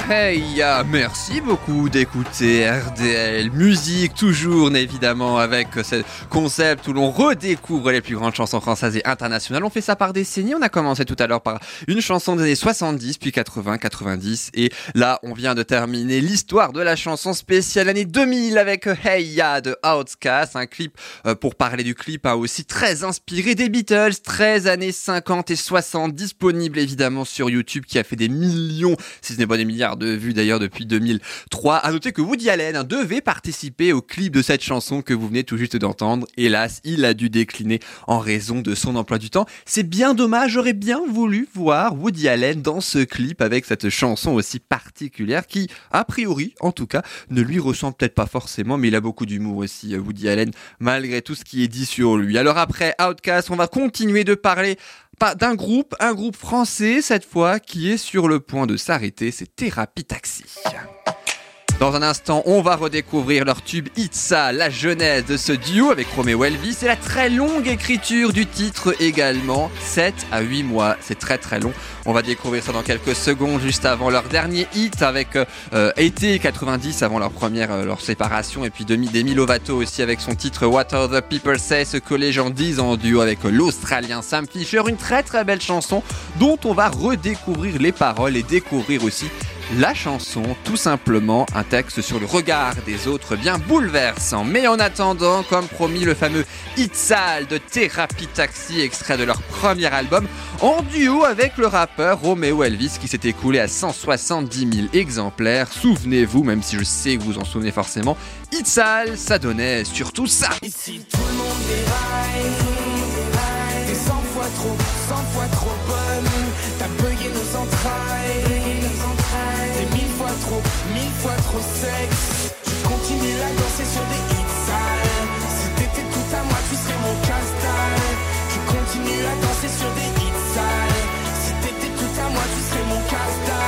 Hey ya, merci beaucoup d'écouter R D L Musique, toujours évidemment avec ce concept où l'on redécouvre les plus grandes chansons françaises et internationales. On fait ça par décennies, on a commencé tout à l'heure par une chanson des années soixante-dix, puis quatre-vingts, quatre-vingt-dix et là on vient de terminer l'histoire de la chanson spéciale année deux mille avec Hey ya de Outkast, un clip euh, pour parler du clip hein, aussi très inspiré des Beatles, treize années cinquante et soixante disponible évidemment sur YouTube qui a fait des millions si ce n'est pas des milliards de vues d'ailleurs depuis deux mille trois. À noter que Woody Allen hein, devait participer au clip de cette chanson que vous venez tout juste d'entendre. Hélas, il a dû décliner en raison de son emploi du temps. C'est bien dommage, j'aurais bien voulu voir Woody Allen dans ce clip avec cette chanson aussi particulière qui, a priori, en tout cas, ne lui ressemble peut-être pas forcément, mais il a beaucoup d'humour aussi, Woody Allen, malgré tout ce qui est dit sur lui. Alors après Outkast, on va continuer de parler d'un groupe, un groupe français cette fois, qui est sur le point de s'arrêter, c'est Thérapie Taxi. Dans un instant, on va redécouvrir leur tube Hit Sale, la genèse de ce duo avec Roméo Elvis et la très longue écriture du titre également, sept à huit mois, c'est très très long. On va découvrir ça dans quelques secondes, juste avant leur dernier hit avec euh, Été quatre-vingt-dix, avant leur première euh, leur séparation, et puis Demi, Demi Lovato aussi avec son titre What Other People Say, ce que les gens disent, en duo avec l'Australien Sam Fischer, une très très belle chanson dont on va redécouvrir les paroles et découvrir aussi la chanson, tout simplement, un texte sur le regard des autres bien bouleversant. Mais en attendant, comme promis, le fameux Hit Sale de Thérapie Taxi, extrait de leur premier album, en duo avec le rappeur Roméo Elvis qui s'est écoulé à cent soixante-dix mille exemplaires. Souvenez-vous, même si je sais que vous en souvenez forcément, Hit Sale, ça donnait surtout ça. Ici tout le monde déraille, déraille. T'es cent fois trop, cent fois trop bonne, t'as bugué nos entrailles. Trop, mille fois trop sexe. Je continue à danser sur des hits sales. Si t'étais tout à moi, tu serais mon casse-dalle. Je continue à danser sur des hits sales. Si t'étais tout à moi, tu serais mon casse-dalle.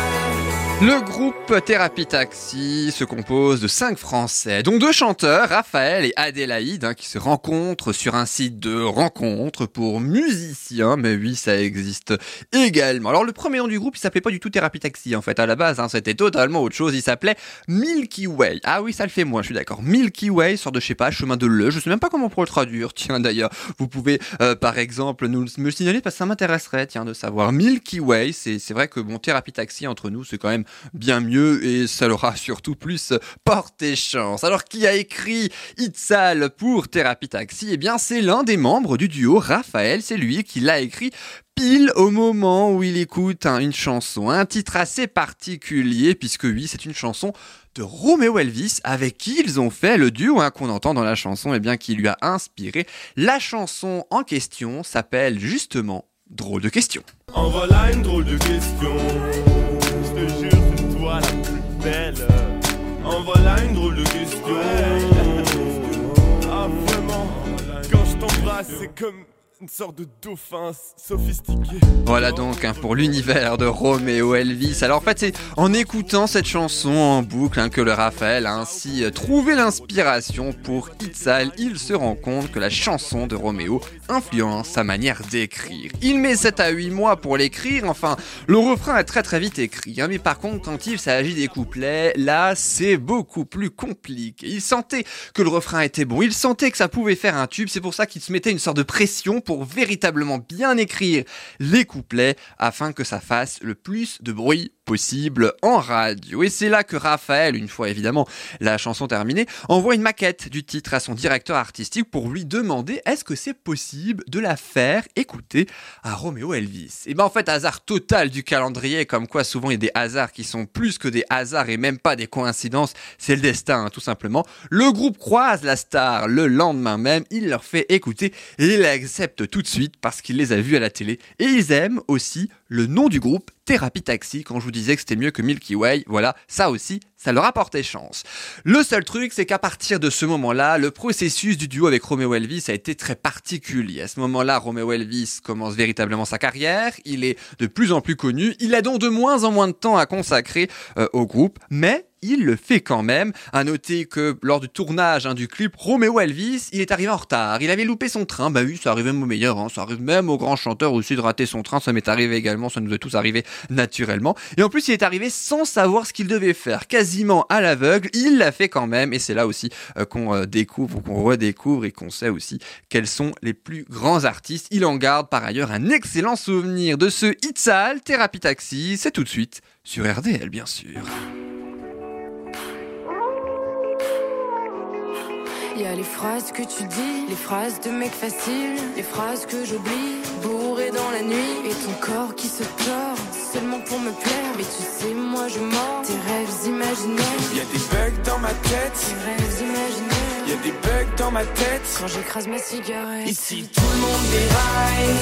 Le groupe Thérapie Taxi se compose de cinq Français, dont deux chanteurs, Raphaël et Adélaïde, hein, qui se rencontrent sur un site de rencontre pour musiciens, mais oui, ça existe également. Alors, le premier nom du groupe, il s'appelait pas du tout Thérapie Taxi, en fait, à la base, hein, c'était totalement autre chose, il s'appelait Milky Way. Ah oui, ça le fait moins, je suis d'accord. Milky Way sort de, je sais pas, chemin de l'E, je sais même pas comment on pourrait le traduire, tiens, d'ailleurs, vous pouvez, euh, par exemple, nous le signaler, parce que ça m'intéresserait, tiens, de savoir. Milky Way, c'est, c'est vrai que, bon, Thérapie Taxi, entre nous, c'est quand même bien mieux et ça leur a surtout plus porté chance. Alors qui a écrit Hit Sale pour Thérapie Taxi ? Eh bien c'est l'un des membres du duo, Raphaël, c'est lui qui l'a écrit pile au moment où il écoute hein, une chanson, un titre assez particulier puisque oui c'est une chanson de Roméo Elvis avec qui ils ont fait le duo hein, qu'on entend dans la chanson eh bien, qui lui a inspiré. La chanson en question s'appelle justement Drôle de Question. En voilà une drôle de question. Je te jure, c'est toi la plus belle. En voilà une drôle de question. Ah vraiment, quand je t'embrasse, c'est comme une sorte de dauphin sophistiqué. Voilà donc hein, pour l'univers de Roméo Elvis. Alors en fait c'est en écoutant cette chanson en boucle hein, que le Raphaël a ainsi trouvé l'inspiration pour Hit Sale. Il se rend compte que la chanson de Roméo influence sa manière d'écrire. Il met sept à huit mois pour l'écrire. Enfin le refrain est très très vite écrit hein, mais par contre quand il s'agit des couplets, là c'est beaucoup plus compliqué. Il sentait que le refrain était bon, il sentait que ça pouvait faire un tube. C'est pour ça qu'il se mettait une sorte de pression pour pour véritablement bien écrire les couplets afin que ça fasse le plus de bruit possible en radio. Et c'est là que Raphaël, une fois évidemment la chanson terminée, envoie une maquette du titre à son directeur artistique pour lui demander est-ce que c'est possible de la faire écouter à Roméo Elvis. Et ben en fait, hasard total du calendrier, comme quoi souvent il y a des hasards qui sont plus que des hasards et même pas des coïncidences, c'est le destin hein, tout simplement. Le groupe croise la star le lendemain même, il leur fait écouter et il accepte tout de suite parce qu'il les a vus à la télé et ils aiment aussi le nom du groupe Thérapie Taxi, quand je vous disais que c'était mieux que Milky Way, voilà, ça aussi, ça leur a porté chance. Le seul truc, c'est qu'à partir de ce moment-là, le processus du duo avec Roméo Elvis a été très particulier. À ce moment-là, Roméo Elvis commence véritablement sa carrière, il est de plus en plus connu, il a donc de moins en moins de temps à consacrer euh, au groupe, mais il le fait quand même. À noter que lors du tournage hein, du clip, Roméo Elvis, il est arrivé en retard. Il avait loupé son train. Bah oui, ça arrive même aux meilleurs. Hein. Ça arrive même aux grands chanteurs aussi de rater son train. Ça m'est arrivé également. Ça nous est tous arrivé naturellement. Et en plus, il est arrivé sans savoir ce qu'il devait faire. Quasiment à l'aveugle. Il l'a fait quand même. Et c'est là aussi euh, qu'on euh, découvre ou qu'on redécouvre et qu'on sait aussi quels sont les plus grands artistes. Il en garde par ailleurs un excellent souvenir de ce Hit Sale, Thérapie Taxi. C'est tout de suite sur R D L, bien sûr. y a les phrases que tu dis, les phrases de mec facile, les phrases que j'oublie, bourré dans la nuit, et ton corps qui se tord, seulement pour me plaire. Mais tu sais, moi je mords tes rêves imaginaires. Y a des bugs dans ma tête, tes rêves imaginaires. Y a des bugs dans ma tête, quand j'écrase ma cigarette. Ici tout le monde déraille,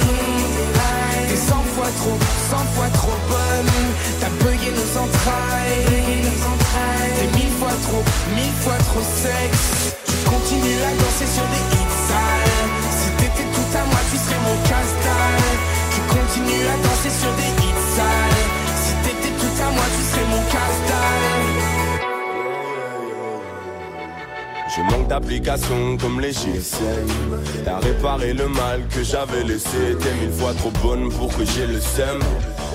t'es cent fois trop, cent fois trop bonne. T'as bugué nos entrailles, t'es mille fois trop, mille fois trop sexe. Je continue à danser sur des hits sales. Si t'étais tout à moi, tu serais mon casse-dalle. Je continue à danser sur des hits sales. Si t'étais tout à moi, tu serais mon casse-dalle. Je manque d'application comme les G S M. T'as réparé le mal que j'avais laissé. T'es mille fois trop bonne pour que j'ai le seum.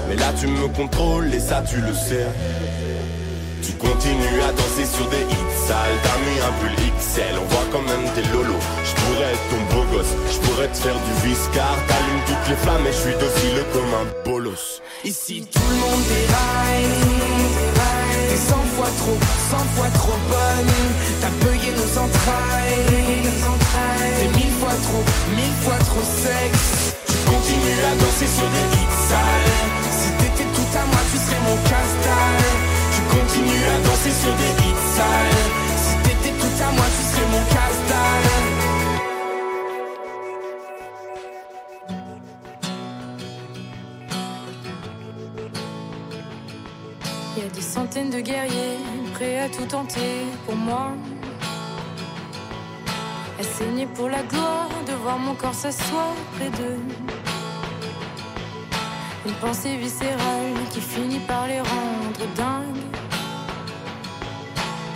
Mais là tu me contrôles et ça tu le sais. Tu continues à danser sur des hits sales. T'as mis un pull X L, on voit quand même tes lolos. Je pourrais être ton beau gosse, je pourrais te faire du viscard. T'allumes toutes les flammes et je suis docile comme un bolos. Ici tout le monde déraille, t'es cent fois trop, cent fois trop bonne. T'as bugué nos entrailles, t'es mille fois trop, mille fois trop sexe. Tu continues à danser sur des hits sales. Si t'étais tout à moi, tu serais mon casse-dalle. Continue à danser sur des hits sales. Si t'étais tout à moi, tu serais mon casse-dalle. Y'a des centaines de guerriers prêts à tout tenter pour moi. À saigner pour la gloire, de voir mon corps s'asseoir près d'eux. Une pensée viscérale qui finit par les rendre dingues.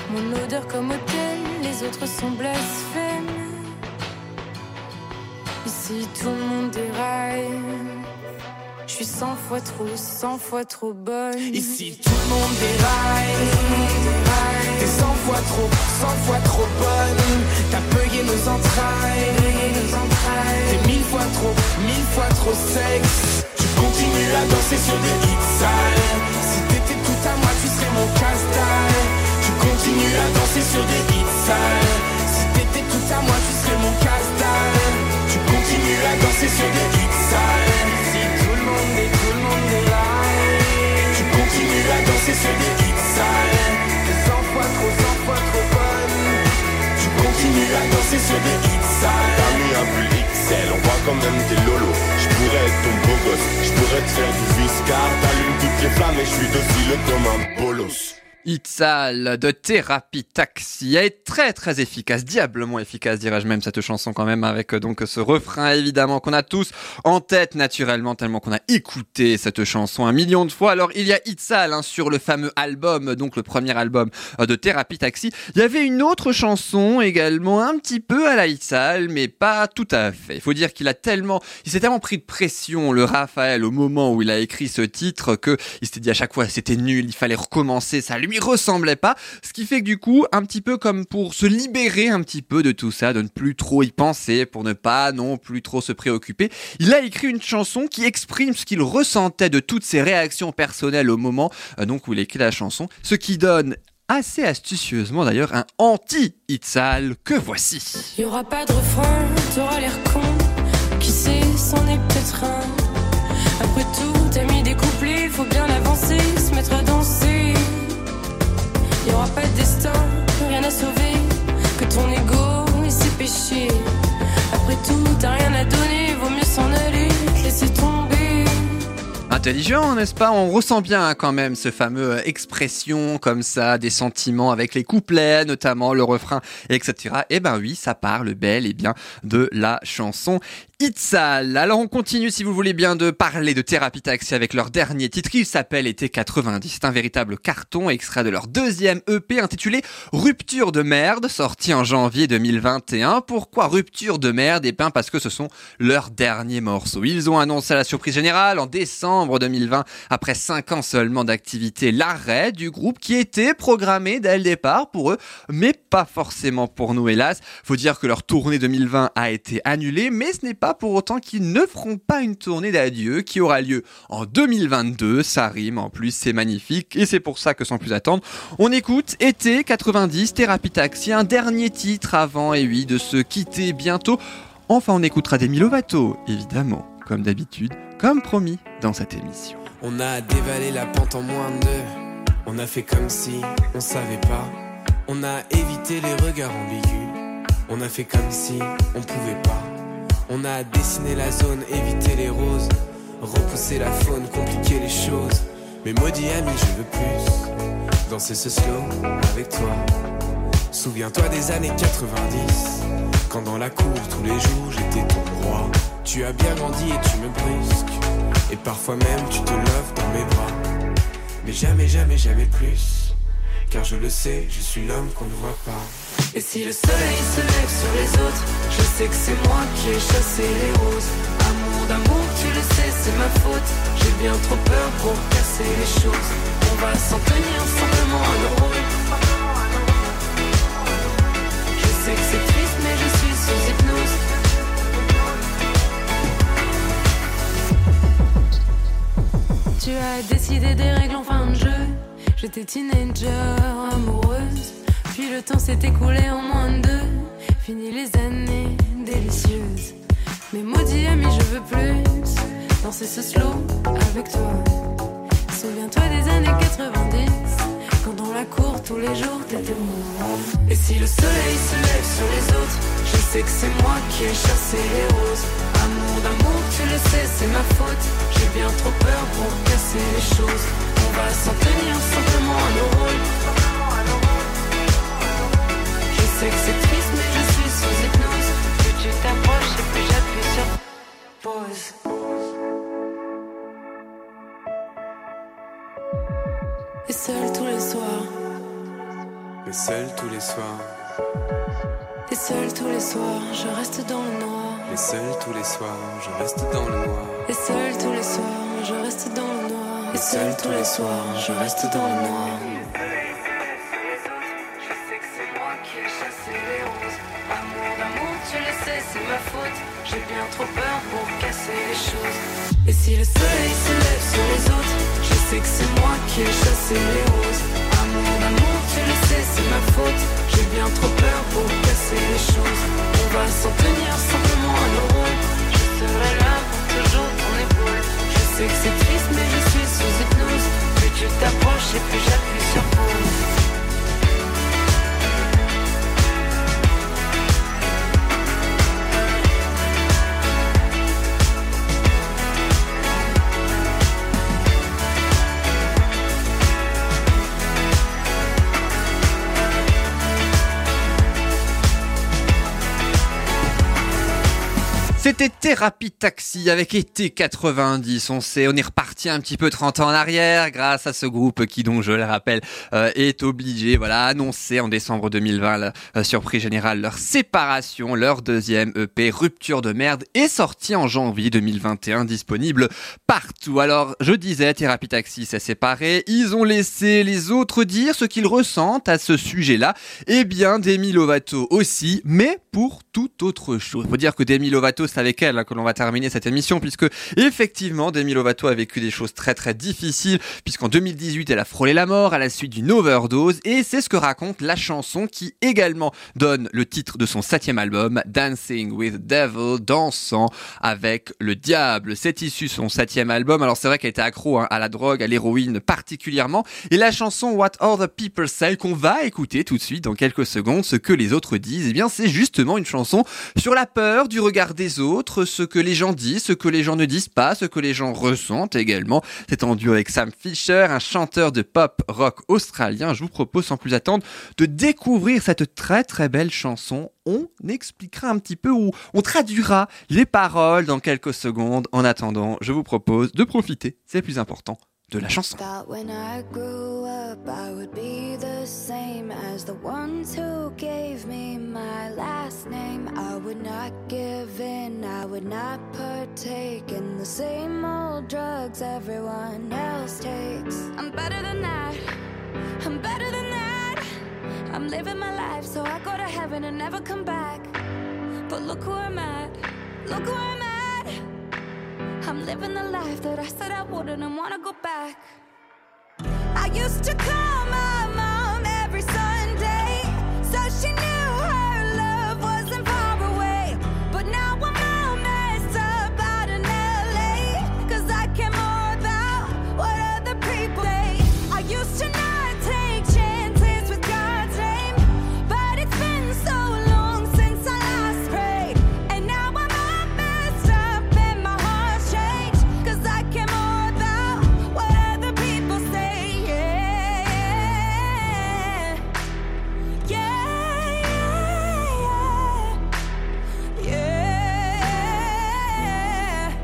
Mon odeur comme hôtel, les autres sont blasphèmes. Ici tout le monde déraille. Je suis cent fois trop, cent fois trop bonne. Ici tout le monde déraille. T'es cent fois trop, cent fois trop bonne. T'as bugué nos entrailles. T'es mille fois trop, mille fois trop sexe. Tu continues à danser sur des hits sales. Si t'étais tout à moi, tu serais mon casse-dalle. Continue à danser sur des hits sales. Si t'étais tout à moi, tu serais mon casse-dalle. Tu continues à danser sur des hits sales. Si tout le monde est, tout le monde est là. Tu continues à danser sur des hits sales. T'es cent fois trop, cent fois trop bonne. Tu continues à danser sur des hits sales. T'as mis un pull X L, on voit quand même tes lolos. Je pourrais être ton beau gosse, je pourrais te faire du viscard. T'allumes toutes les flammes et je suis docile comme un bolos. Hit Sale de Thérapie Taxi est très très efficace, diablement efficace dirais-je même cette chanson quand même, avec donc ce refrain évidemment qu'on a tous en tête naturellement tellement qu'on a écouté cette chanson un million de fois. Alors il y a Hit Sale hein, sur le fameux album, donc le premier album de Thérapie Taxi. Il y avait une autre chanson également un petit peu à la Hit Sale mais pas tout à fait. Il faut dire qu'il a tellement, il s'est tellement pris de pression le Raphaël au moment où il a écrit ce titre que il s'était dit à chaque fois c'était nul, il fallait recommencer, ça lui ressemblait pas, ce qui fait que du coup un petit peu comme pour se libérer un petit peu de tout ça, de ne plus trop y penser, pour ne pas non plus trop se préoccuper, il a écrit une chanson qui exprime ce qu'il ressentait de toutes ses réactions personnelles au moment euh, donc où il écrit la chanson, ce qui donne assez astucieusement d'ailleurs un anti-Hit Sale que voici. Il y aura pas de refrain, t'auras l'air con, qui sait, c'en est peut-être un. Après tout, t'as mis des couplets, faut bien avancer, se mettre à danser. Y'aura pas de destin, rien à sauver, que ton ego et ses péchés. Après tout, t'as rien à donner, vaut mieux s'en aller, te laisser tomber. Intelligent, n'est-ce pas ? On ressent bien hein, quand même ce fameux expression comme ça, des sentiments avec les couplets, notamment le refrain, et cetera. Et ben oui, ça parle bel et bien de la chanson Hit Sale. Alors on continue si vous voulez bien de parler de Thérapie Taxi avec leur dernier titre, il s'appelle Été quatre-vingt-dix, c'est un véritable carton, extrait de leur deuxième E P intitulé Rupture de Merde, sorti en janvier deux mille vingt et un. Pourquoi Rupture de Merde ? Eh bien parce que ce sont leurs derniers morceaux. Ils ont annoncé à la surprise générale en décembre deux mille vingt, après cinq ans seulement d'activité, l'arrêt du groupe qui était programmé dès le départ pour eux, mais pas forcément pour nous hélas. Faut dire que leur tournée deux mille vingt a été annulée, mais ce n'est pas pas pour autant qu'ils ne feront pas une tournée d'adieu qui aura lieu en deux mille vingt-deux. Ça rime en plus, c'est magnifique et c'est pour ça que sans plus attendre, on écoute Été quatre-vingt-dix, Thérapie Taxi, un dernier titre avant, et oui, de se quitter bientôt. Enfin, on écoutera Demi Lovato, évidemment, comme d'habitude, comme promis dans cette émission. On a dévalé la pente en moins de deux. On a fait comme si on savait pas. On a évité les regards ambigus. On a fait comme si on pouvait pas. On a dessiné la zone, évité les roses. Repoussé la faune, compliqué les choses. Mais maudit ami, je veux plus danser ce slow avec toi. Souviens-toi des années quatre-vingt-dix, quand dans la cour tous les jours j'étais ton roi. Tu as bien grandi et tu me brusques, et parfois même tu te lèves dans mes bras. Mais jamais, jamais, jamais plus, car je le sais, je suis l'homme qu'on ne voit pas. Et si le soleil se lève sur les autres, je sais que c'est moi qui ai chassé les roses. Amour d'amour, tu le sais, c'est ma faute. J'ai bien trop peur pour casser les choses. On va s'en tenir simplement à nos rôles. Je sais que c'est triste, mais je suis sous hypnose. Tu as décidé des règles en fin de jeu. J'étais teenager, amoureuse. Puis le temps s'est écoulé en moins de deux. Fini les années délicieuses. Mais maudit ami, je veux plus danser ce slow avec toi. Souviens-toi des années quatre-vingt-dix, quand dans la cour tous les jours t'étais mon. Et si le soleil se lève sur les autres, je sais que c'est moi qui ai chassé les roses. Amour d'amour, tu le sais, c'est ma faute. J'ai bien trop peur pour casser les choses. On va s'en tenir simplement à nos rôles. Je sais que c'est triste, mais je suis sous hypnose. Plus tu t'approches et plus j'appuie sur pause. Et seul tous les soirs. Et seul tous les soirs. Et seul tous les soirs, je reste dans le noir. Et seul tous les soirs, je reste dans le noir. Et seul tous les soirs, je reste dans le noir. Et seul tous les soirs, je reste dans le noir. Je sais que c'est moi qui ai chassé les roses. Amour d'amour, tu le sais, c'est ma faute. J'ai bien trop peur pour casser les choses. Et si le soleil se lève sur les autres, je sais que c'est moi qui ai chassé les roses. Amour d'amour, tu le sais, c'est ma faute. J'ai bien trop peur pour casser les choses. On va s'en tenir simplement à nos rôles. Je serai là pour toujours ton épaule. Je sais que c'est triste, mais je suis sous hypnose. Plus tu t'approches et plus j'appuie sur pause. C'était Thérapie Taxi avec Été quatre-vingt-dix. On sait, on est reparti un petit peu trente ans en arrière grâce à ce groupe qui, donc, je le rappelle, euh, est obligé, voilà, annoncer en décembre deux mille vingt, la euh, surprise générale, leur séparation. Leur deuxième E P, Rupture de Merde, est sorti en janvier deux mille vingt et un, disponible partout. Alors, je disais, Thérapie Taxi s'est séparé. Ils ont laissé les autres dire ce qu'ils ressentent à ce sujet-là. Eh bien, Demi Lovato aussi, mais pour toute autre chose. Faut dire que Demi Lovato, avec elle que l'on va terminer cette émission, puisque effectivement Demi Lovato a vécu des choses très très difficiles, puisqu'en deux mille dix-huit elle a frôlé la mort à la suite d'une overdose, et c'est ce que raconte la chanson qui également donne le titre de son septième album, Dancing with Devil, dansant avec le diable. C'est issu son septième album. Alors c'est vrai qu'elle était accro hein, à la drogue, à l'héroïne particulièrement, et la chanson What Other People Say qu'on va écouter tout de suite dans quelques secondes, ce que les autres disent, et eh bien c'est justement une chanson sur la peur du regard des autres. Autres, ce que les gens disent, ce que les gens ne disent pas, ce que les gens ressentent également. C'est en duo avec Sam Fischer, un chanteur de pop rock australien. Je vous propose sans plus attendre de découvrir cette très très belle chanson. On expliquera un petit peu ou on traduira les paroles dans quelques secondes. En attendant, je vous propose de profiter, c'est le plus important, de la chanson. Same as the ones who gave me my last name. I would not give in, I would not partake in the same old drugs everyone else takes. I'm better than that, I'm better than that. I'm living my life so I go to heaven and never come back. But look who I'm at, Look where I'm at. I'm living the life that I said I wouldn't and wanna go back. I used to call my mom every Sunday, so she knew her love wasn't far away. But now I'm all messed up out in L A, cause I care more about what other people say. I used to not take chances with God's name, but it's been so long since I last prayed. And now I'm all messed up and my heart's changed, cause I care more about what other people say. Yeah, yeah, yeah, yeah, yeah. Cause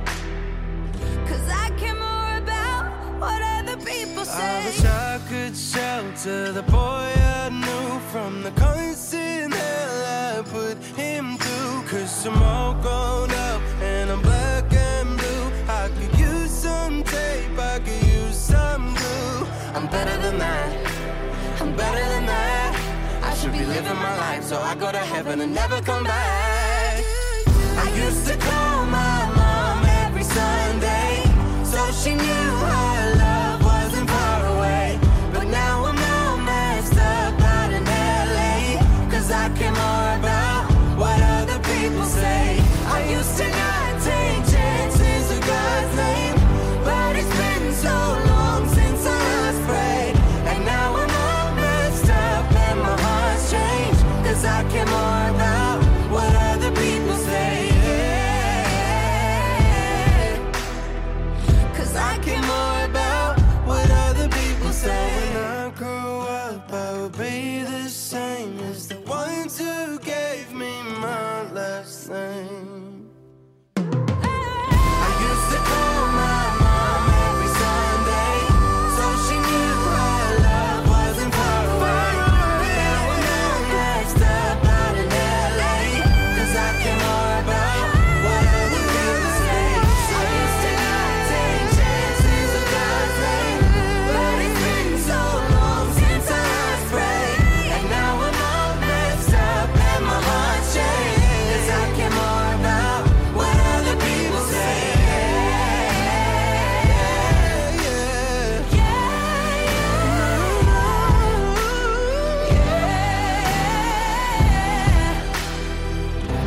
I care more about what other people say. I wish I could shelter the boy I knew from the constant hell I put him through. Cause I'm all grown up and I'm black and blue. I could use some tape, I could use some glue. I'm better than that, I'm better than that. I should be living my life so I go to heaven and never come back. I used to call my mom every Sunday, so she knew her love wasn't far away. But now I'm all messed up out in L A, cause I care more about what other people say. I used to not take chances with God's name, but it's been so long since I last prayed. And now I'm all messed up and my heart's changed, cause I care more about what other people say. Cause I care more about what other people say. When I grow up, I will be the same as the ones who gave me my last name. I used to call my mom every Sunday, so she knew her love wasn't far away. But now I'm all messed up out in L A, cause I care more about what other people say. I used to not take chances with God's name, but it's been so long since I last prayed. And now I'm all messed up and my heart's changed, cause I care more about what other people say.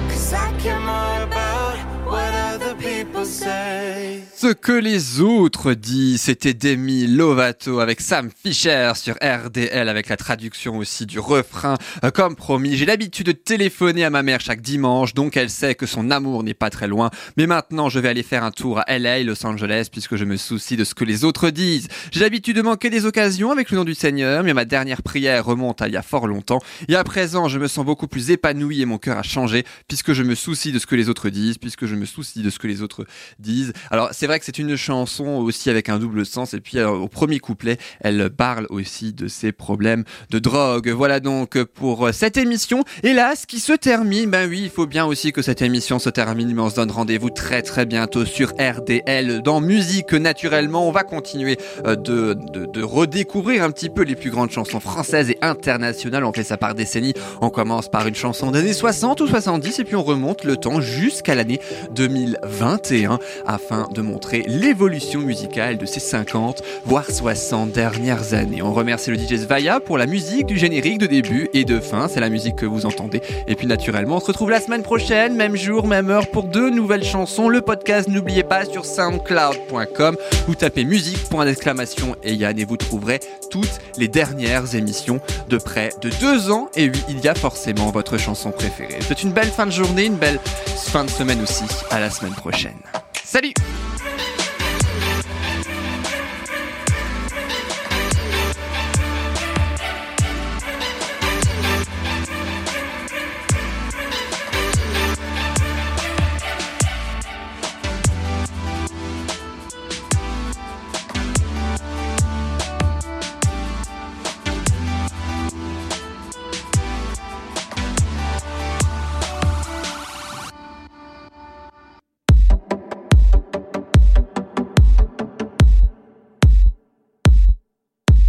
Cause I care more about what other people say. Ce que les autres disent, c'était Demi Lovato avec Sam Fischer sur R D L, avec la traduction aussi du refrain. Euh, Comme promis, j'ai l'habitude de téléphoner à ma mère chaque dimanche, donc elle sait que son amour n'est pas très loin. Mais maintenant, je vais aller faire un tour à L A, Los Angeles, puisque je me soucie de ce que les autres disent. J'ai l'habitude de manquer des occasions avec le nom du Seigneur, mais ma dernière prière remonte à il y a fort longtemps. Et à présent, je me sens beaucoup plus épanoui et mon cœur a changé, puisque je me soucie de ce que les autres disent, puisque je me soucie de ce que les autres disent. Alors, c'est C'est vrai que c'est une chanson aussi avec un double sens, et puis alors, au premier couplet, elle parle aussi de ses problèmes de drogue. Voilà donc pour cette émission, hélas, qui se termine. Ben oui, il faut bien aussi que cette émission se termine, mais on se donne rendez-vous très très bientôt sur R D L, dans Musique Naturellement. On va continuer de, de, de redécouvrir un petit peu les plus grandes chansons françaises et internationales. On fait ça par décennie, on commence par une chanson des années soixante ou soixante-dix, et puis on remonte le temps jusqu'à l'année deux mille vingt et un, afin de montrer l'évolution musicale de ces cinquante, voire soixante dernières années. On remercie le D J Svaya pour la musique du générique de début et de fin. C'est la musique que vous entendez. Et puis naturellement, on se retrouve la semaine prochaine, même jour, même heure, pour deux nouvelles chansons. Le podcast, n'oubliez pas, sur soundcloud point com. Vous tapez musique, point d'exclamation et Yann, et vous trouverez toutes les dernières émissions de près de deux ans. Et oui, il y a forcément votre chanson préférée. C'est une belle fin de journée, une belle fin de semaine aussi. À la semaine prochaine. Salut!